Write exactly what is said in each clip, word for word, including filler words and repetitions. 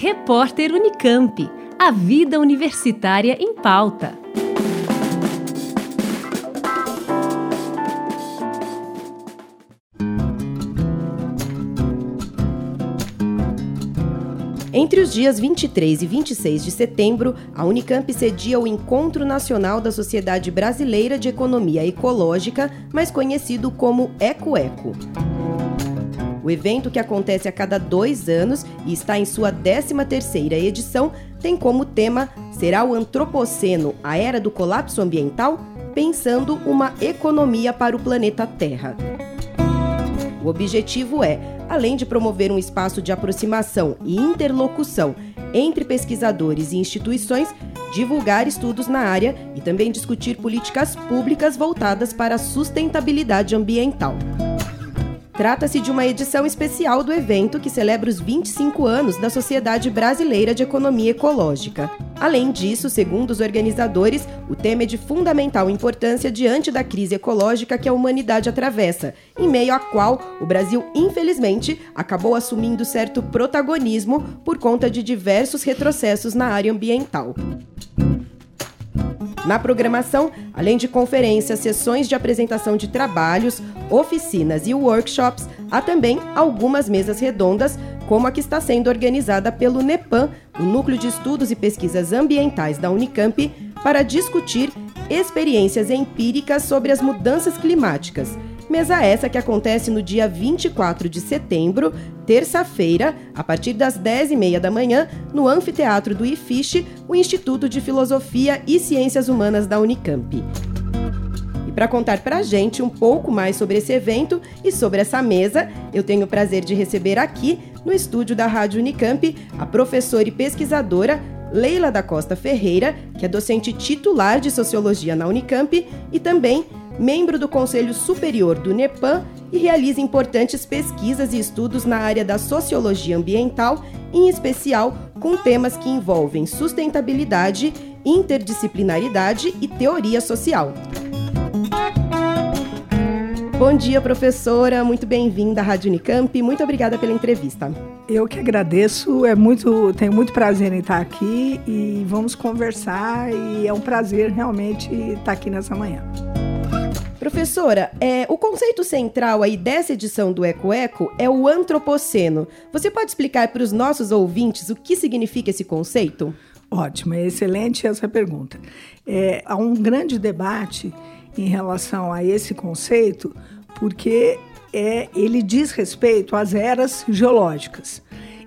Repórter Unicamp, a vida universitária em pauta. Entre os dias vinte e três e vinte e seis de setembro, a Unicamp cedia o Encontro Nacional da Sociedade Brasileira de Economia Ecológica, mais conhecido como Eco-Eco. O evento, que acontece a cada dois anos e está em sua décima terceira edição, tem como tema: será o Antropoceno a era do colapso ambiental? Pensando uma economia para o planeta Terra. O objetivo é, além de promover um espaço de aproximação e interlocução entre pesquisadores e instituições, divulgar estudos na área e também discutir políticas públicas voltadas para a sustentabilidade ambiental. Trata-se de uma edição especial do evento que celebra os vinte e cinco anos da Sociedade Brasileira de Economia Ecológica. Além disso, segundo os organizadores, o tema é de fundamental importância diante da crise ecológica que a humanidade atravessa, em meio à qual o Brasil, infelizmente, acabou assumindo certo protagonismo por conta de diversos retrocessos na área ambiental. Na programação, além de conferências, sessões de apresentação de trabalhos, oficinas e workshops, há também algumas mesas redondas, como a que está sendo organizada pelo NEPAM, o Núcleo de Estudos e Pesquisas Ambientais da Unicamp, para discutir experiências empíricas sobre as mudanças climáticas. Mesa essa que acontece no dia vinte e quatro de setembro, terça-feira, a partir das dez e meia da manhã, no anfiteatro do I F C H, o Instituto de Filosofia e Ciências Humanas da Unicamp. E para contar para a gente um pouco mais sobre esse evento e sobre essa mesa, eu tenho o prazer de receber aqui, no estúdio da Rádio Unicamp, a professora e pesquisadora Leila da Costa Ferreira, que é docente titular de Sociologia na Unicamp e também membro do Conselho Superior do NEPAM e realiza importantes pesquisas e estudos na área da sociologia ambiental, em especial com temas que envolvem sustentabilidade, interdisciplinaridade e teoria social. Bom dia, professora. Muito bem-vinda à Rádio Unicamp. Muito obrigada pela entrevista. Eu que agradeço. É muito, tenho muito prazer em estar aqui e vamos conversar. E é um prazer realmente estar aqui nessa manhã. Professora, é, o conceito central aí dessa edição do Eco-Eco é o antropoceno. Você pode explicar para os nossos ouvintes o que significa esse conceito? Ótimo, é excelente essa pergunta. É, há um grande debate em relação a esse conceito, porque é, ele diz respeito às eras geológicas.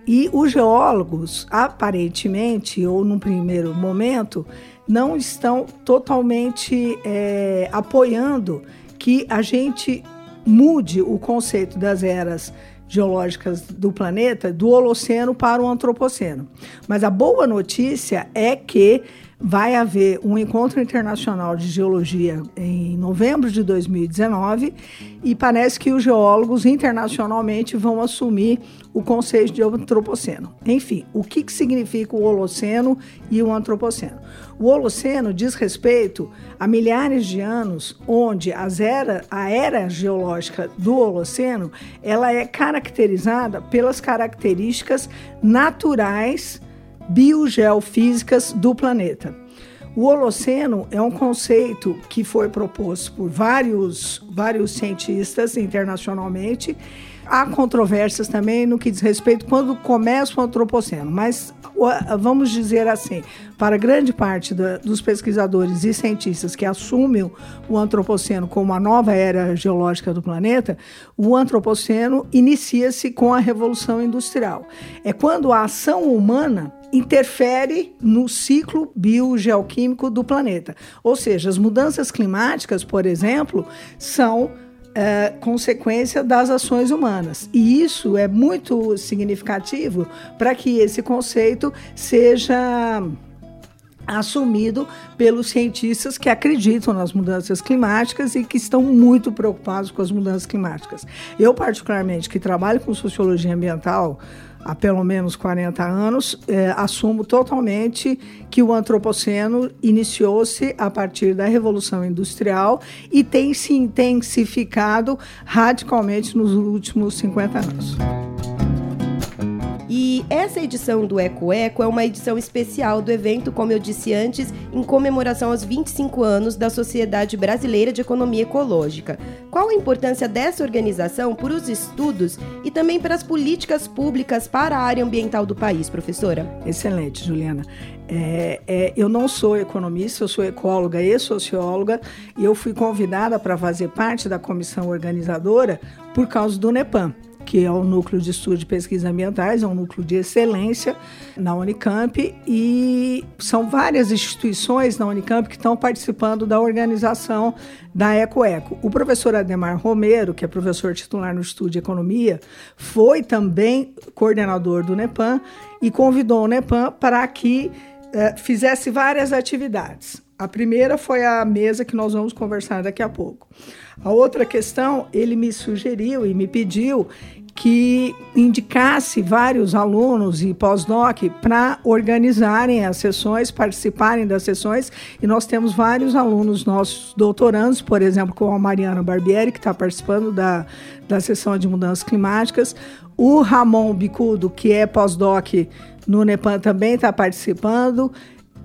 E os geólogos, aparentemente, ou num primeiro momento, não estão totalmente é, apoiando que a gente mude o conceito das eras geológicas do planeta, do Holoceno para o Antropoceno. Mas a boa notícia é que vai haver um encontro internacional de geologia em novembro de dois mil e dezenove e parece que os geólogos internacionalmente vão assumir o conceito de antropoceno. Enfim, o que, que significa o Holoceno e o Antropoceno? O Holoceno diz respeito a milhares de anos onde as era, a era geológica do Holoceno ela é caracterizada pelas características naturais biogeofísicas do planeta. O Holoceno é um conceito que foi proposto por vários, vários cientistas internacionalmente. Há controvérsias também no que diz respeito quando começa o Antropoceno, mas vamos dizer assim, para grande parte da, dos pesquisadores e cientistas que assumem o Antropoceno como a nova era geológica do planeta, o Antropoceno inicia-se com a Revolução Industrial. É quando a ação humana interfere no ciclo biogeoquímico do planeta. Ou seja, as mudanças climáticas, por exemplo, são é, consequência das ações humanas. E isso é muito significativo para que esse conceito seja assumido pelos cientistas que acreditam nas mudanças climáticas e que estão muito preocupados com as mudanças climáticas. Eu, particularmente, que trabalho com sociologia ambiental há pelo menos quarenta anos, eh, assumo totalmente que o antropoceno iniciou-se a partir da Revolução Industrial e tem se intensificado radicalmente nos últimos cinquenta anos. E E essa edição do Eco-Eco é uma edição especial do evento, como eu disse antes, em comemoração aos vinte e cinco anos da Sociedade Brasileira de Economia Ecológica. Qual a importância dessa organização para os estudos e também para as políticas públicas para a área ambiental do país, professora? Excelente, Juliana. É, é, eu não sou economista, eu sou ecóloga e socióloga, e eu fui convidada para fazer parte da comissão organizadora por causa do NEPAM, que é o Núcleo de Estudo de Pesquisas Ambientais, é um núcleo de excelência na Unicamp, e são várias instituições na Unicamp que estão participando da organização da Eco-Eco. O professor Ademar Romero, que é professor titular no Estudo de Economia, foi também coordenador do NEPAM e convidou o NEPAM para que eh, fizesse várias atividades. A primeira foi a mesa que nós vamos conversar daqui a pouco. A outra questão, ele me sugeriu e me pediu que indicasse vários alunos e pós-doc para organizarem as sessões, participarem das sessões, e nós temos vários alunos nossos doutorandos, por exemplo, como a Mariana Barbieri, que está participando da, da sessão de mudanças climáticas, o Ramon Bicudo, que é pós-doc no NEPAM, também está participando,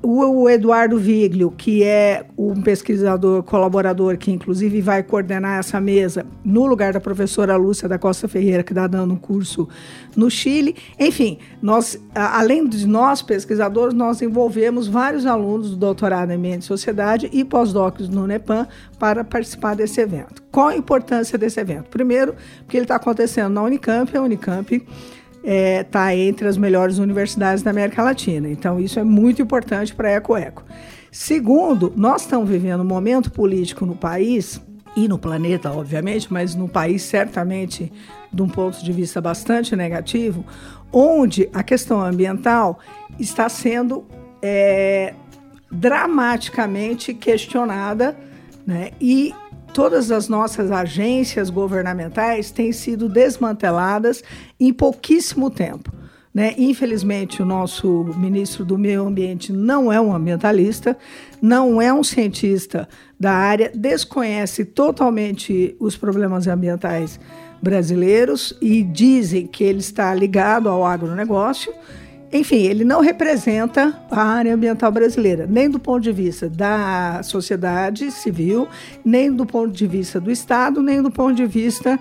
o Eduardo Viglio, que é um pesquisador colaborador que, inclusive, vai coordenar essa mesa no lugar da professora Leila da Costa Ferreira, que está dando um curso no Chile. Enfim, nós, além de nós, pesquisadores, nós envolvemos vários alunos do doutorado em Meio e Sociedade e pós-docs no NEPAM para participar desse evento. Qual a importância desse evento? Primeiro, porque ele está acontecendo na Unicamp, a Unicamp... está é, entre as melhores universidades da América Latina. Então, isso é muito importante para a Eco-Eco. Segundo, nós estamos vivendo um momento político no país, e no planeta, obviamente, mas no país, certamente, de um ponto de vista bastante negativo, onde a questão ambiental está sendo é, dramaticamente questionada, né, e todas as nossas agências governamentais têm sido desmanteladas em pouquíssimo tempo, né? Infelizmente, o nosso ministro do Meio Ambiente não é um ambientalista, não é um cientista da área, desconhece totalmente os problemas ambientais brasileiros e dizem que ele está ligado ao agronegócio. Enfim, ele não representa a área ambiental brasileira, nem do ponto de vista da sociedade civil, nem do ponto de vista do Estado, nem do ponto de vista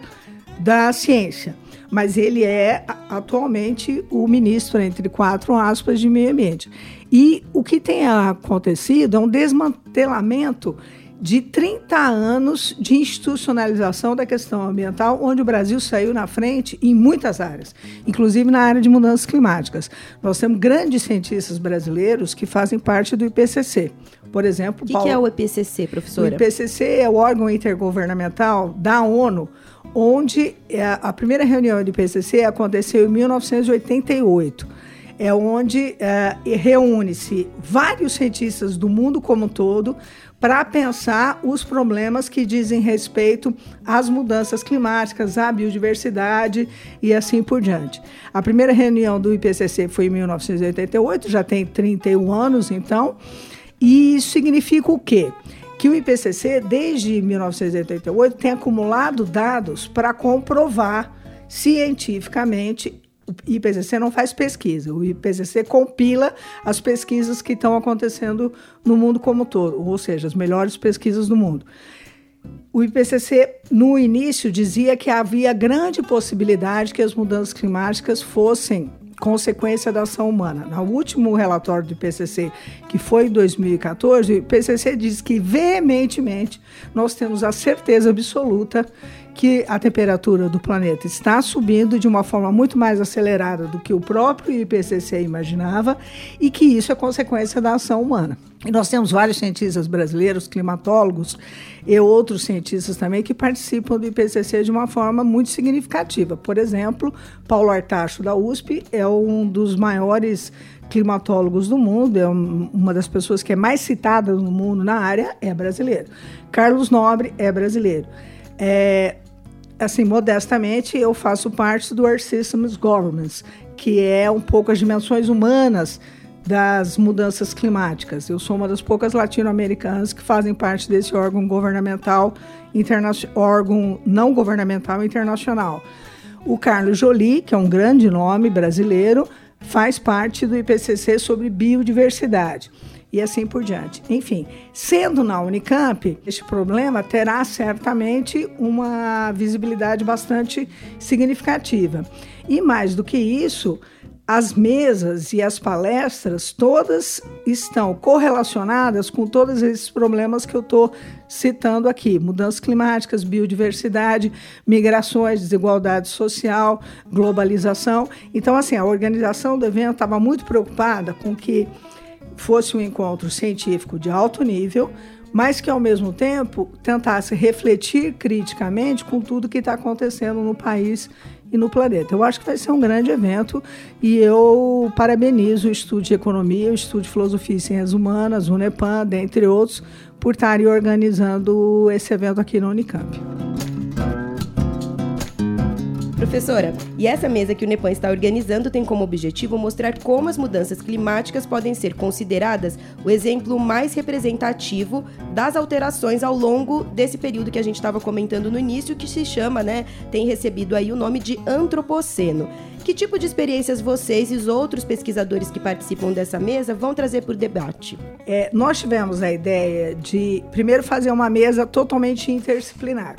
da ciência. Mas ele é, atualmente, o ministro, entre quatro aspas, de meio ambiente. E o que tem acontecido é um desmantelamento de trinta anos de institucionalização da questão ambiental, onde o Brasil saiu na frente em muitas áreas, inclusive na área de mudanças climáticas. Nós temos grandes cientistas brasileiros que fazem parte do I P C C. Por exemplo, o que, Paulo... que é o I P C C, professora? O I P C C é o órgão intergovernamental da ONU, onde a primeira reunião do I P C C aconteceu em mil novecentos e oitenta e oito. É onde é, reúne-se vários cientistas do mundo como um todo para pensar os problemas que dizem respeito às mudanças climáticas, à biodiversidade e assim por diante. A primeira reunião do I P C C foi em mil novecentos e oitenta e oito, já tem trinta e um anos então, e isso significa o quê? Que o I P C C, desde mil novecentos e oitenta e oito, tem acumulado dados para comprovar cientificamente. O I P C C não faz pesquisa, o I P C C compila as pesquisas que estão acontecendo no mundo como um todo, ou seja, as melhores pesquisas do mundo. O I P C C, no início, dizia que havia grande possibilidade que as mudanças climáticas fossem consequência da ação humana. No último relatório do I P C C, que foi em dois mil e catorze, o I P C C diz que veementemente nós temos a certeza absoluta que a temperatura do planeta está subindo de uma forma muito mais acelerada do que o próprio I P C C imaginava e que isso é consequência da ação humana. E nós temos vários cientistas brasileiros, climatólogos e outros cientistas também que participam do I P C C de uma forma muito significativa. Por exemplo, Paulo Artaxo, da U S P, é um dos maiores climatólogos do mundo, é um, uma das pessoas que é mais citada no mundo na área, é brasileiro. Carlos Nobre é brasileiro. É, assim, modestamente, eu faço parte do Earth Systems Governance, que é um pouco as dimensões humanas das mudanças climáticas. Eu sou uma das poucas latino-americanas que fazem parte desse órgão governamental, interna- órgão não governamental internacional. O Carlos Joly, que é um grande nome brasileiro, faz parte do I P C C sobre biodiversidade e assim por diante. Enfim, sendo na Unicamp, este problema terá certamente uma visibilidade bastante significativa. E mais do que isso, as mesas e as palestras todas estão correlacionadas com todos esses problemas que eu estou citando aqui: mudanças climáticas, biodiversidade, migrações, desigualdade social, globalização. Então, assim, a organização do evento estava muito preocupada com que fosse um encontro científico de alto nível, mas que, ao mesmo tempo, tentasse refletir criticamente com tudo que está acontecendo no país e no planeta. Eu acho que vai ser um grande evento e eu parabenizo o Instituto de Economia, o Instituto de Filosofia e Ciências Humanas, o NEPAM, dentre outros, por estarem organizando esse evento aqui na Unicamp. Professora, e essa mesa que o NEPAM está organizando tem como objetivo mostrar como as mudanças climáticas podem ser consideradas o exemplo mais representativo das alterações ao longo desse período que a gente estava comentando no início, que se chama, né, tem recebido aí o nome de Antropoceno. Que tipo de experiências vocês e os outros pesquisadores que participam dessa mesa vão trazer para o debate? É, nós tivemos a ideia de, primeiro, fazer uma mesa totalmente interdisciplinar.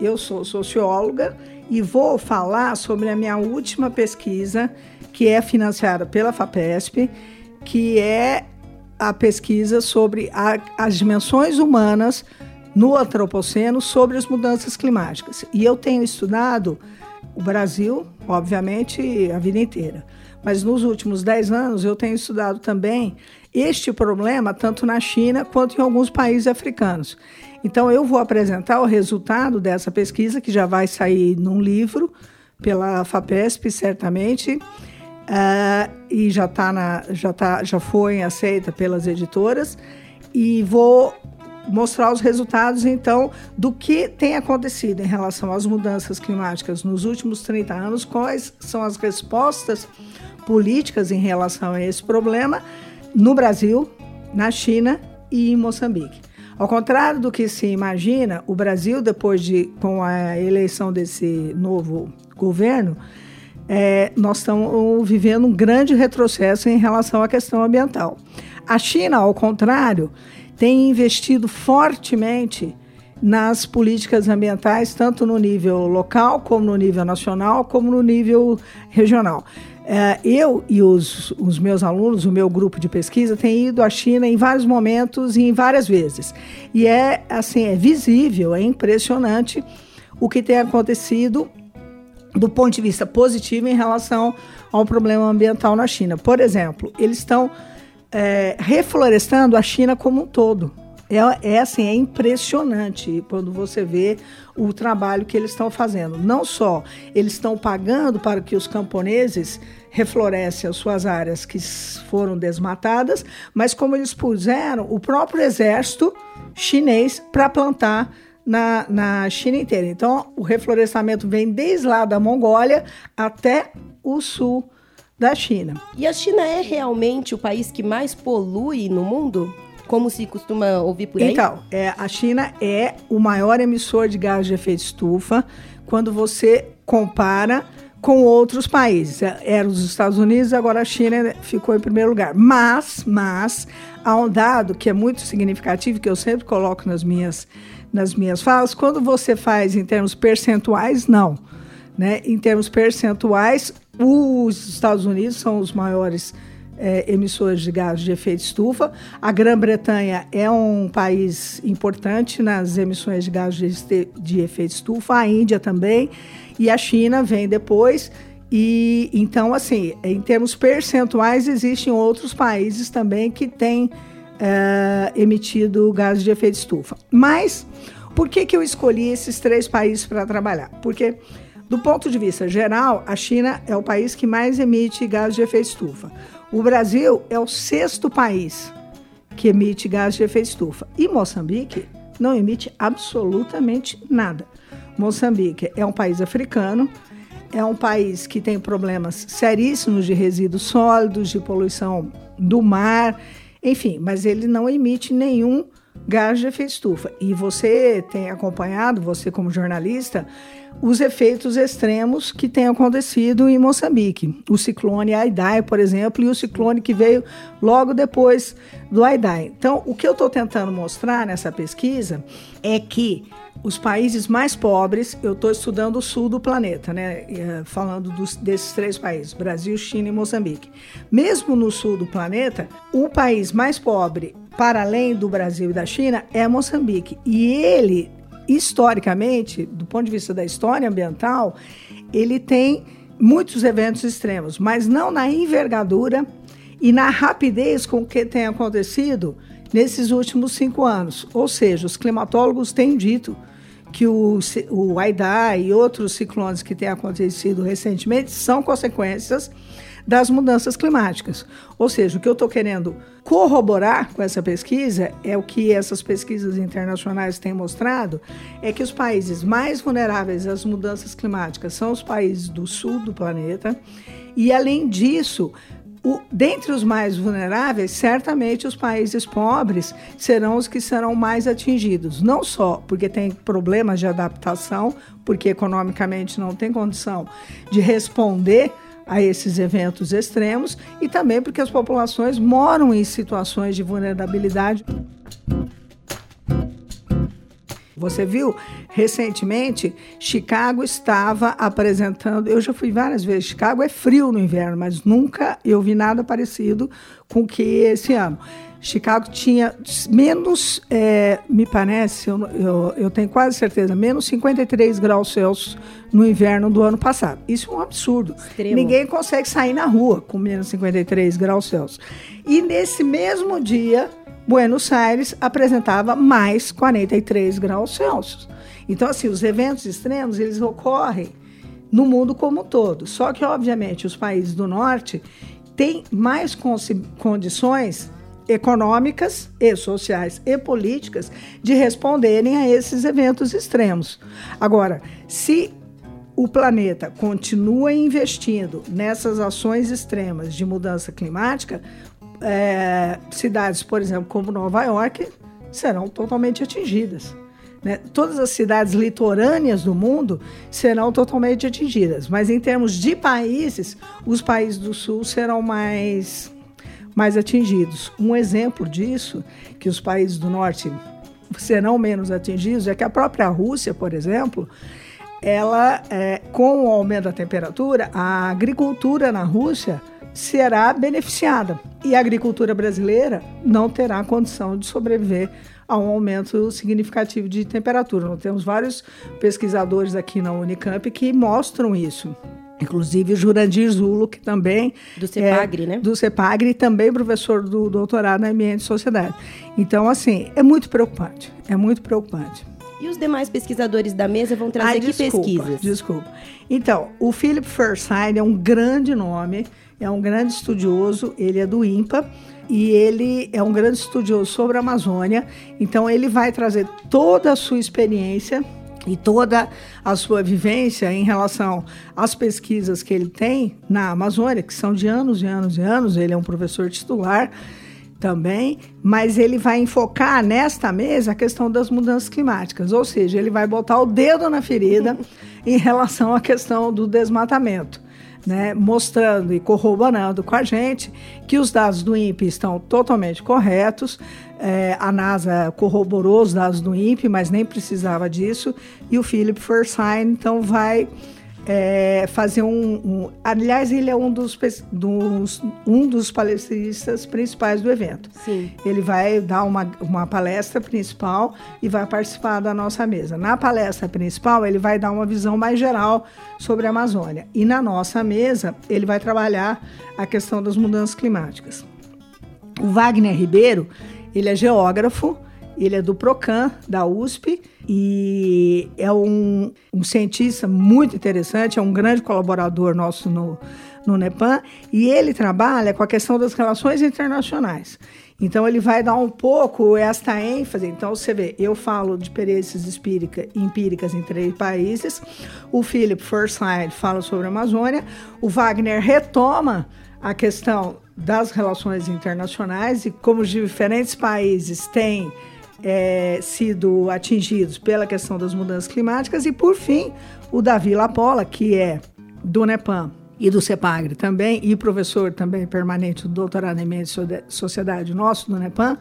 Eu sou socióloga e vou falar sobre a minha última pesquisa, que é financiada pela FAPESP, que é a pesquisa sobre a, as dimensões humanas no Antropoceno sobre as mudanças climáticas. E eu tenho estudado o Brasil, obviamente, a vida inteira. Mas nos últimos dez anos eu tenho estudado também este problema, tanto na China quanto em alguns países africanos. Então, eu vou apresentar o resultado dessa pesquisa, que já vai sair num livro pela FAPESP, certamente, uh, e já, tá na, já, tá, já foi aceita pelas editoras, e vou mostrar os resultados, então, do que tem acontecido em relação às mudanças climáticas nos últimos trinta anos, quais são as respostas políticas em relação a esse problema no Brasil, na China e em Moçambique. Ao contrário do que se imagina, o Brasil, depois de, com a eleição desse novo governo, é, nós estamos vivendo um grande retrocesso em relação à questão ambiental. A China, ao contrário, tem investido fortemente nas políticas ambientais, tanto no nível local, como no nível nacional, como no nível regional. Eu e os, os meus alunos, o meu grupo de pesquisa, tem ido à China em vários momentos e em várias vezes. E é, assim, é visível, é impressionante o que tem acontecido do ponto de vista positivo em relação ao problema ambiental na China. Por exemplo, eles estão é, reflorestando a China como um todo. É, é, assim, é impressionante quando você vê o trabalho que eles estão fazendo. Não só eles estão pagando para que os camponeses reflorescem as suas áreas que foram desmatadas, mas como eles puseram o próprio exército chinês para plantar na, na China inteira. Então, o reflorestamento vem desde lá da Mongólia até o sul da China. E a China é realmente o país que mais polui no mundo? Como se costuma ouvir por aí? Então, é, a China é o maior emissor de gás de efeito estufa quando você compara com outros países. Era os Estados Unidos, agora a China ficou em primeiro lugar. Mas, mas, há um dado que é muito significativo, que eu sempre coloco nas minhas, nas minhas falas, quando você faz em termos percentuais, não. Né? Em termos percentuais, os Estados Unidos são os maiores É, emissores de gás de efeito estufa. A Grã-Bretanha é um país importante nas emissões de gás de, de efeito estufa, a Índia também, e a China vem depois. E então, assim, em termos percentuais, existem outros países também que têm é, emitido gás de efeito estufa. Mas por que, que eu escolhi esses três países para trabalhar? Porque, do ponto de vista geral, a China é o país que mais emite gás de efeito estufa. O Brasil é o sexto país que emite gás de efeito estufa. E Moçambique não emite absolutamente nada. Moçambique é um país africano, é um país que tem problemas seríssimos de resíduos sólidos, de poluição do mar, enfim, mas ele não emite nenhum gás de efeito estufa. E você tem acompanhado, você como jornalista, os efeitos extremos que têm acontecido em Moçambique. O ciclone Aidai, por exemplo, e o ciclone que veio logo depois do Aidai. Então, o que eu estou tentando mostrar nessa pesquisa é que os países mais pobres, eu estou estudando o sul do planeta, né? Falando dos, desses três países, Brasil, China e Moçambique. Mesmo no sul do planeta, o país mais pobre, para além do Brasil e da China, é Moçambique. E ele, historicamente, do ponto de vista da história ambiental, ele tem muitos eventos extremos, mas não na envergadura e na rapidez com que tem acontecido nesses últimos cinco anos. Ou seja, os climatólogos têm dito que o, o Aidai e outros ciclones que têm acontecido recentemente são consequências das mudanças climáticas. Ou seja, o que eu estou querendo corroborar com essa pesquisa é o que essas pesquisas internacionais têm mostrado, é que os países mais vulneráveis às mudanças climáticas são os países do sul do planeta e, além disso, O, dentre os mais vulneráveis, certamente os países pobres serão os que serão mais atingidos, não só porque tem problemas de adaptação, porque economicamente não tem condição de responder a esses eventos extremos, e também porque as populações moram em situações de vulnerabilidade. Você viu, recentemente, Chicago estava apresentando... Eu já fui várias vezes. Chicago é frio no inverno, mas nunca eu vi nada parecido com o que esse ano. Chicago tinha menos, é, me parece, eu, eu, eu tenho quase certeza, menos cinquenta e três graus Celsius no inverno do ano passado. Isso é um absurdo. Extremo. Ninguém consegue sair na rua com menos cinquenta e três graus Celsius. E nesse mesmo dia, Buenos Aires apresentava mais quarenta e três graus Celsius. Então, assim, os eventos extremos, eles ocorrem no mundo como um todo. Só que, obviamente, os países do norte têm mais cons- condições econômicas e sociais e políticas de responderem a esses eventos extremos. Agora, se o planeta continua investindo nessas ações extremas de mudança climática, É, cidades, por exemplo, como Nova York, serão totalmente atingidas, né? Todas as cidades litorâneas do mundo serão totalmente atingidas, mas em termos de países, os países do sul serão mais, mais atingidos. Um exemplo disso, que os países do norte serão menos atingidos, é que a própria Rússia, por exemplo, ela, é, com o aumento da temperatura, a agricultura na Rússia será beneficiada. E a agricultura brasileira não terá condição de sobreviver a um aumento significativo de temperatura. Nós temos vários pesquisadores aqui na Unicamp que mostram isso. Inclusive Jurandir Zulu, que também... Do Cepagri, é, né? Do Cepagri, também professor do doutorado em Ambiente e Sociedade. Então, assim, é muito preocupante. É muito preocupante. E os demais pesquisadores da mesa vão trazer ah, desculpa, que pesquisas? Desculpa. Então, o Philip Forsyth é um grande nome, é um grande estudioso, ele é do INPA e ele é um grande estudioso sobre a Amazônia. Então, ele vai trazer toda a sua experiência e toda a sua vivência em relação às pesquisas que ele tem na Amazônia, que são de anos e anos e anos. Ele é um professor titular também, mas ele vai enfocar nesta mesa a questão das mudanças climáticas, ou seja, ele vai botar o dedo na ferida em relação à questão do desmatamento, né? Mostrando e corroborando com a gente que os dados do INPE estão totalmente corretos. É, a NASA corroborou os dados do INPE, mas nem precisava disso, e o Philip Forsyth, então, vai É, fazer um, um... Aliás, ele é um dos, dos, um dos palestristas principais do evento. Sim. Ele vai dar uma, uma palestra principal e vai participar da nossa mesa. Na palestra principal, ele vai dar uma visão mais geral sobre a Amazônia. E na nossa mesa, ele vai trabalhar a questão das mudanças climáticas. O Wagner Ribeiro, ele é geógrafo, ele é do Procan, da U S P, e é um, um cientista muito interessante, é um grande colaborador nosso no, no NEPAM, e ele trabalha com a questão das relações internacionais. Então, ele vai dar um pouco esta ênfase. Então, você vê, eu falo de experiências empírica, empíricas em três países, o Philip Forsyth fala sobre a Amazônia, o Wagner retoma a questão das relações internacionais e como os diferentes países têm é, sido atingidos pela questão das mudanças climáticas. E, por fim, o Davi Lapola, que é do NEPAM e do Cepagri também, e professor também permanente do doutorado em meio de sociedade nosso, do NEPAM,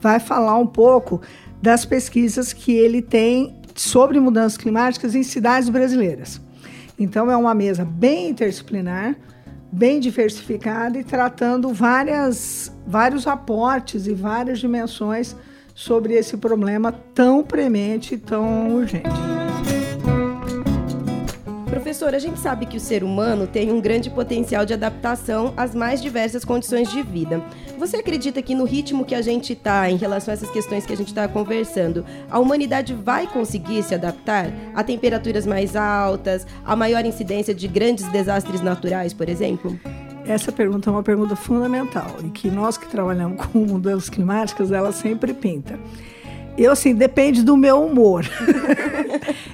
vai falar um pouco das pesquisas que ele tem sobre mudanças climáticas em cidades brasileiras. Então, é uma mesa bem interdisciplinar, bem diversificada e tratando várias, vários aportes e várias dimensões sobre esse problema tão premente e tão urgente. Professor, a gente sabe que o ser humano tem um grande potencial de adaptação às mais diversas condições de vida. Você acredita que no ritmo que a gente está, em relação a essas questões que a gente está conversando, a humanidade vai conseguir se adaptar a temperaturas mais altas, a maior incidência de grandes desastres naturais, por exemplo? Essa pergunta é uma pergunta fundamental e que nós que trabalhamos com mudanças climáticas, ela sempre pinta. Eu, assim, depende do meu humor.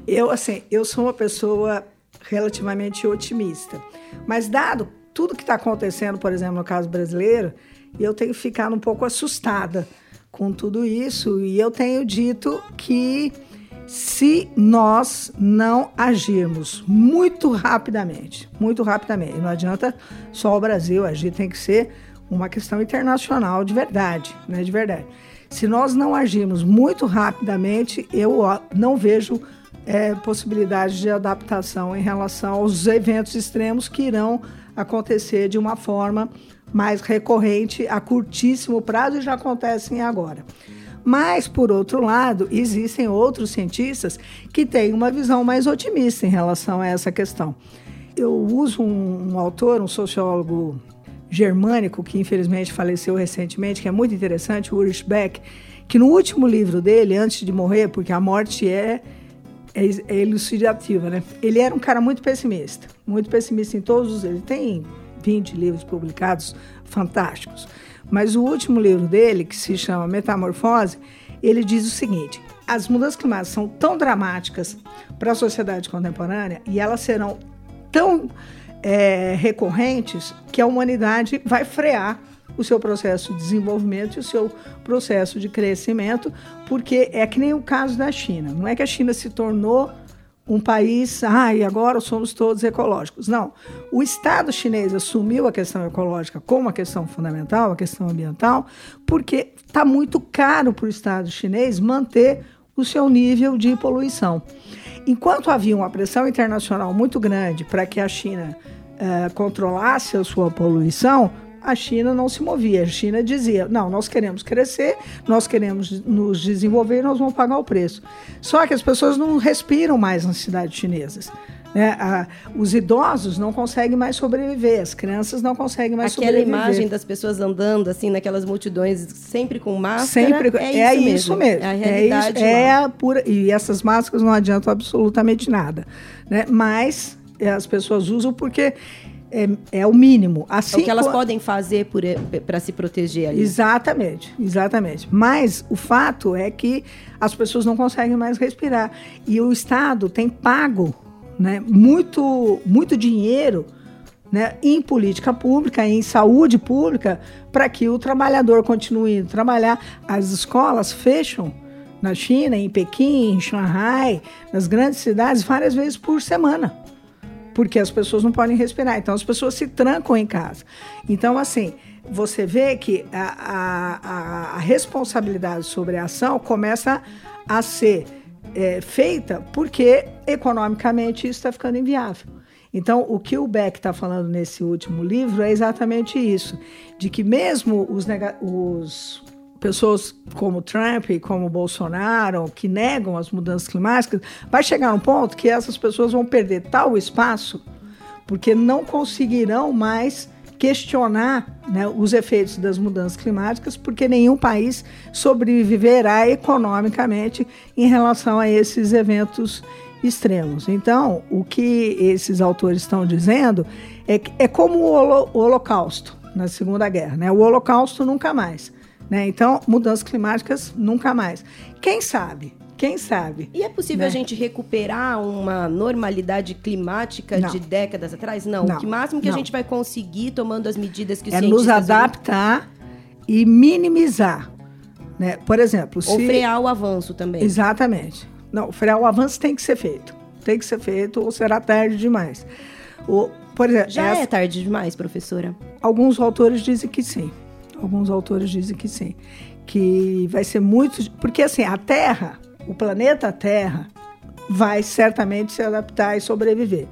eu, assim, eu sou uma pessoa relativamente otimista. Mas dado tudo que está acontecendo, por exemplo, no caso brasileiro, eu tenho ficado um pouco assustada com tudo isso e eu tenho dito que se nós não agirmos muito rapidamente, muito rapidamente, não adianta só o Brasil agir, tem que ser uma questão internacional de verdade, né, de verdade. Se nós não agirmos muito rapidamente, eu não vejo É, possibilidades de adaptação em relação aos eventos extremos que irão acontecer de uma forma mais recorrente a curtíssimo prazo e já acontecem agora. Mas, por outro lado, existem outros cientistas que têm uma visão mais otimista em relação a essa questão. Eu uso um, um autor, um sociólogo germânico, que infelizmente faleceu recentemente, que é muito interessante, o Ulrich Beck, que no último livro dele, antes de morrer, porque a morte é... é elucidativa, né? Ele era um cara muito pessimista, muito pessimista em todos os... Ele tem vinte livros publicados fantásticos, mas o último livro dele, que se chama Metamorfose, ele diz o seguinte: as mudanças climáticas são tão dramáticas para a sociedade contemporânea e elas serão tão é, recorrentes que a humanidade vai frear o seu processo de desenvolvimento e o seu processo de crescimento, porque é que nem o caso da China. Não é que a China se tornou um país, ah, e agora somos todos ecológicos. Não. O Estado chinês assumiu a questão ecológica como a questão fundamental, a questão ambiental, porque está muito caro para o Estado chinês manter o seu nível de poluição. Enquanto havia uma pressão internacional muito grande para que a China eh, controlasse a sua poluição, a China não se movia, a China dizia, não, nós queremos crescer, nós queremos nos desenvolver, nós vamos pagar o preço. Só que as pessoas não respiram mais nas cidades chinesas, né? Ah, os idosos não conseguem mais sobreviver, as crianças não conseguem mais Aquela sobreviver. Aquela imagem das pessoas andando, assim, naquelas multidões, sempre com máscara, sempre, é, é isso, isso mesmo. mesmo. É a realidade. É isso, é a pura, e essas máscaras não adiantam absolutamente nada, né? Mas as pessoas usam porque... É, é o mínimo. Assim, é o que elas podem fazer para se proteger ali. Exatamente, exatamente. Mas o fato é que as pessoas não conseguem mais respirar. E o Estado tem pago, né, muito, muito dinheiro, né, em política pública, em saúde pública, para que o trabalhador continue a trabalhar. As escolas fecham na China, em Pequim, em Xangai, nas grandes cidades, várias vezes por semana, porque as pessoas não podem respirar, então as pessoas se trancam em casa. Então, assim, você vê que a, a, a responsabilidade sobre a ação começa a ser é, feita porque, economicamente, isso está ficando inviável. Então, o que o Beck está falando nesse último livro é exatamente isso, de que mesmo os, nega- os pessoas como Trump e como Bolsonaro, que negam as mudanças climáticas, vai chegar um ponto que essas pessoas vão perder tal espaço porque não conseguirão mais questionar, né, os efeitos das mudanças climáticas, porque nenhum país sobreviverá economicamente em relação a esses eventos extremos. Então, o que esses autores estão dizendo é que é como o Holocausto na Segunda Guerra, né? O Holocausto nunca mais. Né? Então, mudanças climáticas nunca mais. Quem sabe? Quem sabe? E é possível, né, a gente recuperar uma normalidade climática Não. de décadas atrás? Não. Não. O que máximo que Não. a gente vai conseguir tomando as medidas que os cientistas... É nos adaptar vão... e minimizar Né? Por exemplo... Ou se... frear o avanço também. Exatamente. Não, frear o avanço tem que ser feito. Tem que ser feito ou será tarde demais. Ou, por exemplo, Já essa... é tarde demais, professora? Alguns autores dizem que sim. Alguns autores dizem que sim. Que vai ser muito... Porque assim, a Terra, o planeta Terra, vai certamente se adaptar e sobreviver.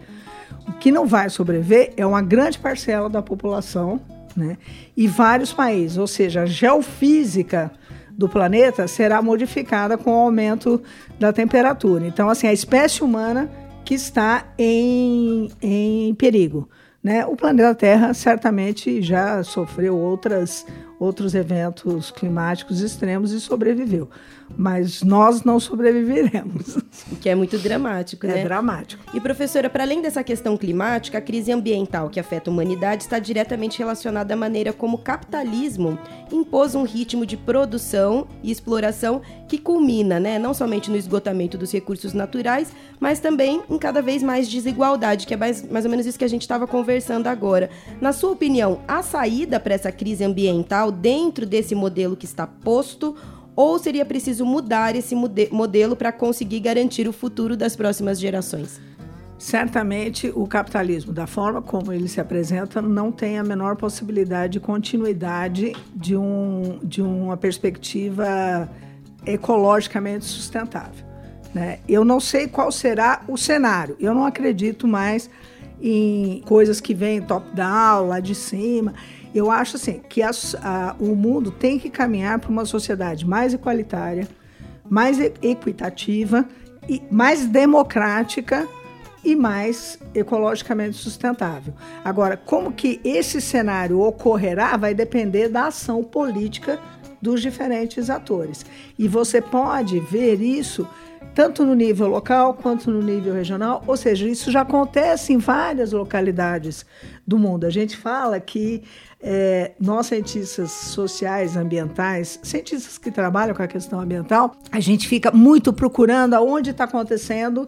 O que não vai sobreviver é uma grande parcela da população, né? E vários países, ou seja, a geofísica do planeta será modificada com o aumento da temperatura. Então, assim, a espécie humana que está em, em perigo, né? O planeta Terra certamente já sofreu outras, outros eventos climáticos extremos e sobreviveu. Mas nós não sobreviveremos. O que é muito dramático, né? É dramático. E, professora, para além dessa questão climática, a crise ambiental que afeta a humanidade está diretamente relacionada à maneira como o capitalismo impôs um ritmo de produção e exploração que culmina, né, não somente no esgotamento dos recursos naturais, mas também em cada vez mais desigualdade, que é mais, mais ou menos isso que a gente estava conversando agora. Na sua opinião, há saída para essa crise ambiental dentro desse modelo que está posto? Ou seria preciso mudar esse modelo para conseguir garantir o futuro das próximas gerações? Certamente, o capitalismo, da forma como ele se apresenta, não tem a menor possibilidade de continuidade de, um, de uma perspectiva ecologicamente sustentável, né? Eu não sei qual será o cenário. Eu não acredito mais em coisas que vêm top-down, lá de cima. Eu acho assim, que a, a, o mundo tem que caminhar para uma sociedade mais igualitária, mais equitativa, e mais democrática e mais ecologicamente sustentável. Agora, como que esse cenário ocorrerá vai depender da ação política dos diferentes atores. E você pode ver isso tanto no nível local quanto no nível regional, ou seja, isso já acontece em várias localidades do mundo. A gente fala que é, nós, cientistas sociais, ambientais, cientistas que trabalham com a questão ambiental, a gente fica muito procurando aonde está acontecendo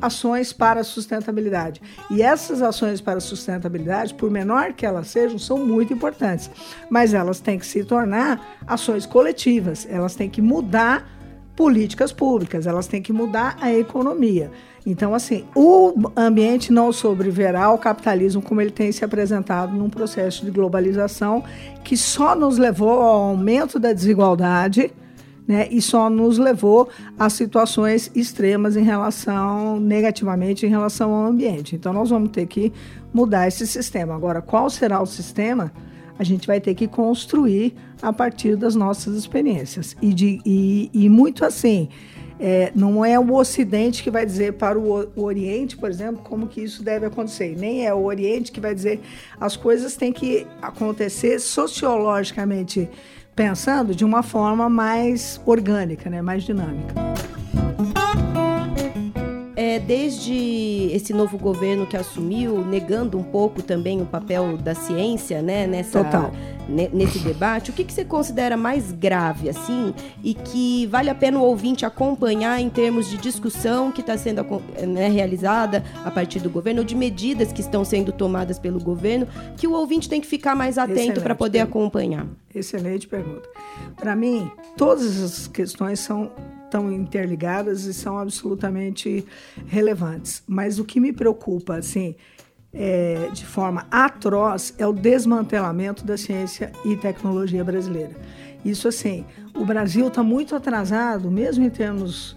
ações para a sustentabilidade. E essas ações para a sustentabilidade, por menor que elas sejam, são muito importantes, mas elas têm que se tornar ações coletivas, elas têm que mudar políticas públicas, elas têm que mudar a economia. Então, assim, o ambiente não sobreviverá ao capitalismo como ele tem se apresentado num processo de globalização que só nos levou ao aumento da desigualdade, né, e só nos levou a situações extremas em relação, negativamente, em relação ao ambiente. Então, nós vamos ter que mudar esse sistema. Agora, qual será o sistema? A gente vai ter que construir a partir das nossas experiências. E, de, e, e muito assim, é, não é o Ocidente que vai dizer para o, o Oriente, por exemplo, como que isso deve acontecer. Nem é o Oriente que vai dizer. As coisas têm que acontecer sociologicamente pensando de uma forma mais orgânica, né, mais dinâmica. Desde esse novo governo que assumiu, negando um pouco também o papel da ciência, né, nessa, Total. N- nesse debate, o que, que você considera mais grave, assim, e que vale a pena o ouvinte acompanhar em termos de discussão que está sendo, né, realizada a partir do governo, ou de medidas que estão sendo tomadas pelo governo, que o ouvinte tem que ficar mais atento para poder pergunta. acompanhar? Excelente pergunta. Para mim, todas as questões são... estão interligadas e são absolutamente relevantes. Mas o que me preocupa, assim, é, de forma atroz, é o desmantelamento da ciência e tecnologia brasileira. Isso, assim, o Brasil está muito atrasado, mesmo em termos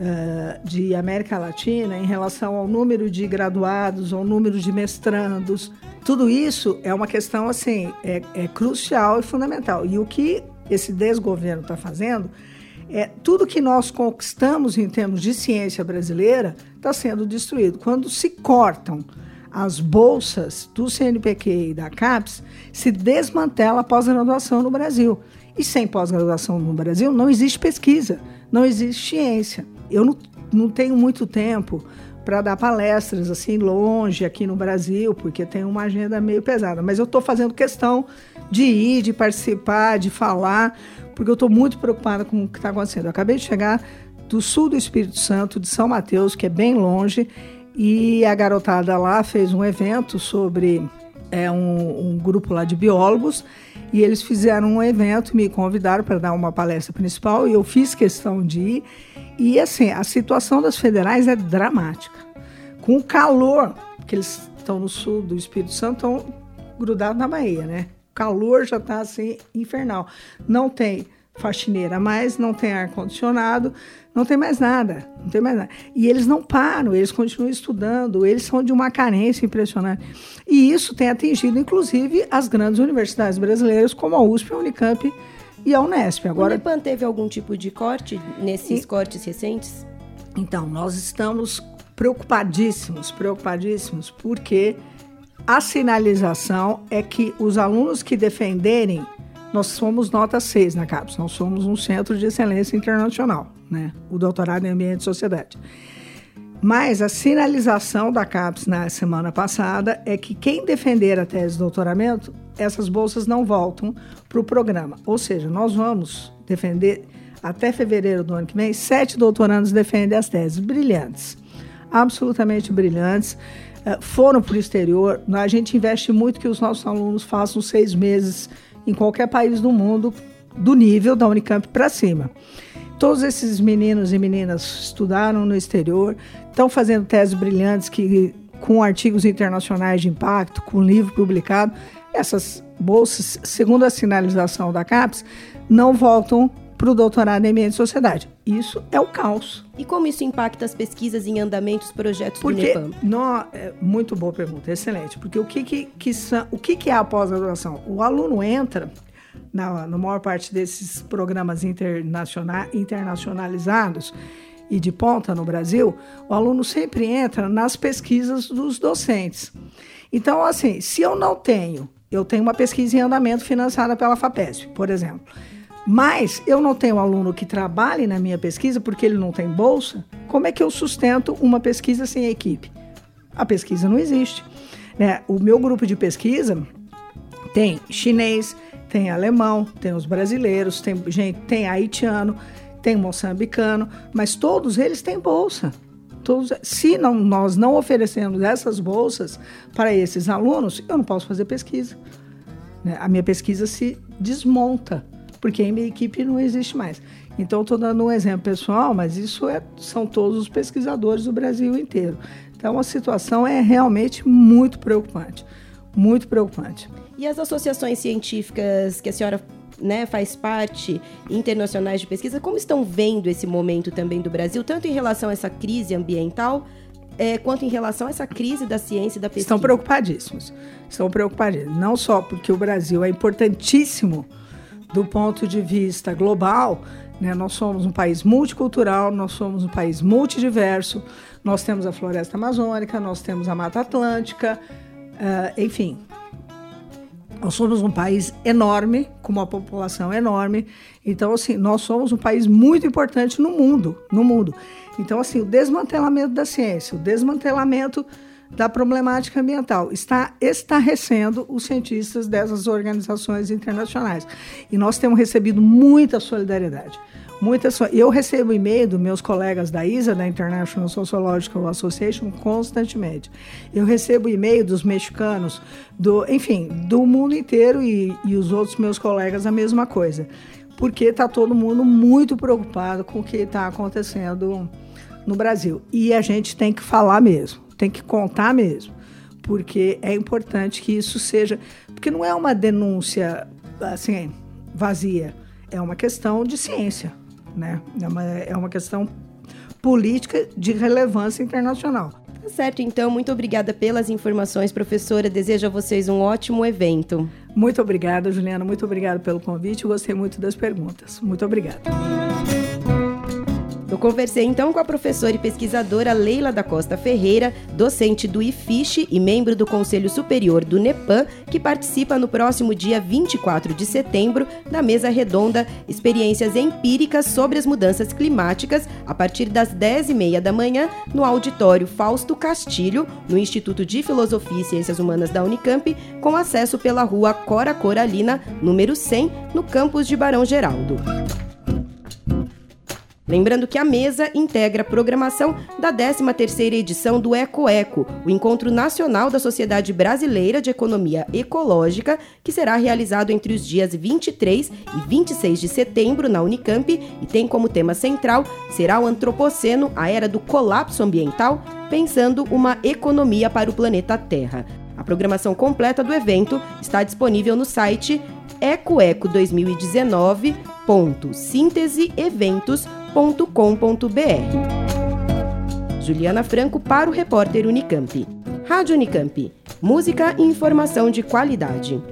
uh, de América Latina, em relação ao número de graduados, ao número de mestrandos. Tudo isso é uma questão, assim, é, é crucial e fundamental. E o que esse desgoverno está fazendo... É, tudo que nós conquistamos em termos de ciência brasileira está sendo destruído. Quando se cortam as bolsas do C N P Q e da CAPES, se desmantela a pós-graduação no Brasil. E sem pós-graduação no Brasil não existe pesquisa, não existe ciência. Eu não, não tenho muito tempo para dar palestras assim longe aqui no Brasil, porque tem uma agenda meio pesada. Mas eu estou fazendo questão de ir, de participar, de falar, porque eu estou muito preocupada com o que está acontecendo. Eu acabei de chegar do sul do Espírito Santo, de São Mateus, que é bem longe, e a garotada lá fez um evento sobre é um, um grupo lá de biólogos, e eles fizeram um evento, me convidaram para dar uma palestra principal, e eu fiz questão de ir. E assim, a situação das federais é dramática. Com o calor, que eles estão no sul do Espírito Santo, estão grudados na Bahia, né? O calor já está assim, infernal. Não tem faxineira mais, não tem ar-condicionado, não tem mais nada, não tem mais nada. E eles não param, eles continuam estudando, eles são de uma carência impressionante. E isso tem atingido, inclusive, as grandes universidades brasileiras, como a U S P, a Unicamp e a Unesp. Agora, o NEPAM teve algum tipo de corte nesses e... cortes recentes? Então, nós estamos preocupadíssimos, preocupadíssimos, porque a sinalização é que os alunos que defenderem, nós somos nota seis na CAPES, nós somos um centro de excelência internacional, né? O doutorado em ambiente e sociedade. Mas a sinalização da CAPES na semana passada é que quem defender a tese de doutoramento, essas bolsas não voltam para o programa. Ou seja, nós vamos defender, até fevereiro do ano que vem, sete doutorandos defendem as teses brilhantes, absolutamente brilhantes, foram para o exterior. A gente investe muito que os nossos alunos façam seis meses em qualquer país do mundo, do nível da Unicamp para cima. Todos esses meninos e meninas estudaram no exterior, estão fazendo teses brilhantes que, com artigos internacionais de impacto, com livro publicado. Essas bolsas, segundo a sinalização da CAPES, não voltam para o doutorado em ambiente e sociedade. Isso é o caos. E como isso impacta as pesquisas em andamento, os projetos do NEPAM? Nó, é, muito boa pergunta, excelente. Porque o que, que, que, são, o que, que é a pós-graduação? O aluno entra, na, na maior parte desses programas internaciona, internacionalizados e de ponta no Brasil, o aluno sempre entra nas pesquisas dos docentes. Então, assim, se eu não tenho, eu tenho uma pesquisa em andamento financiada pela FAPESP, por exemplo, mas eu não tenho aluno que trabalhe na minha pesquisa porque ele não tem bolsa, como é que eu sustento uma pesquisa sem equipe? A pesquisa não existe, né? O meu grupo de pesquisa tem chinês, tem alemão, tem os brasileiros, tem gente, tem haitiano, tem moçambicano, mas todos eles têm bolsa. Todos, se não, nós não oferecemos essas bolsas para esses alunos, eu não posso fazer pesquisa, né? A minha pesquisa se desmonta, porque a minha equipe não existe mais. Então, estou dando um exemplo pessoal, mas isso é, são todos os pesquisadores do Brasil inteiro. Então, a situação é realmente muito preocupante, muito preocupante. E as associações científicas que a senhora, né, faz parte, internacionais de pesquisa, como estão vendo esse momento também do Brasil, tanto em relação a essa crise ambiental, é, quanto em relação a essa crise da ciência e da pesquisa? Estão preocupadíssimos, estão preocupadíssimos. Não só porque o Brasil é importantíssimo do ponto de vista global, né? Nós somos um país multicultural, nós somos um país multidiverso, nós temos a floresta amazônica, nós temos a Mata Atlântica, uh, enfim. Nós somos um país enorme, com uma população enorme. Então, assim, nós somos um país muito importante no mundo, no mundo. Então, assim, o desmantelamento da ciência, o desmantelamento da problemática ambiental está estarrecendo os cientistas dessas organizações internacionais. E nós temos recebido muita solidariedade. Muita so... Eu recebo e-mail dos meus colegas da I S A, da International Sociological Association, constantemente. Eu recebo e-mail dos mexicanos, do, enfim, do mundo inteiro, e, e os outros meus colegas a mesma coisa. Porque está todo mundo muito preocupado com o que está acontecendo no Brasil. E a gente tem que falar mesmo. Tem que contar mesmo, porque é importante que isso seja... Porque não é uma denúncia assim, vazia, é uma questão de ciência, né? É uma, é uma questão política de relevância internacional. Tá certo, então. Muito obrigada pelas informações, professora. Desejo a vocês um ótimo evento. Muito obrigada, Juliana. Muito obrigada pelo convite. Gostei muito das perguntas. Muito obrigada. Eu conversei então com a professora e pesquisadora Leila da Costa Ferreira, docente do I F C H e membro do Conselho Superior do NEPAM, que participa no próximo dia vinte e quatro de setembro da mesa redonda Experiências Empíricas sobre as Mudanças Climáticas, a partir das dez e meia da manhã, no auditório Fausto Castilho, no Instituto de Filosofia e Ciências Humanas da Unicamp, com acesso pela rua Cora Coralina, número cem, no campus de Barão Geraldo. Lembrando que a mesa integra a programação da décima terceira edição do Eco-Eco, o Encontro Nacional da Sociedade Brasileira de Economia Ecológica, que será realizado entre os dias vinte e três e vinte e seis de setembro na Unicamp e tem como tema central será o Antropoceno, a Era do Colapso Ambiental, pensando uma economia para o planeta Terra. A programação completa do evento está disponível no site eco eco dois mil e dezenove ponto síntese eventos ponto com ponto b r. Juliana Franco para o repórter Unicamp. Rádio Unicamp, música e informação de qualidade.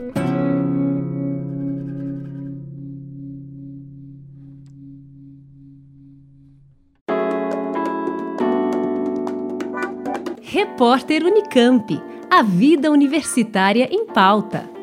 Repórter Unicamp, a vida universitária em pauta.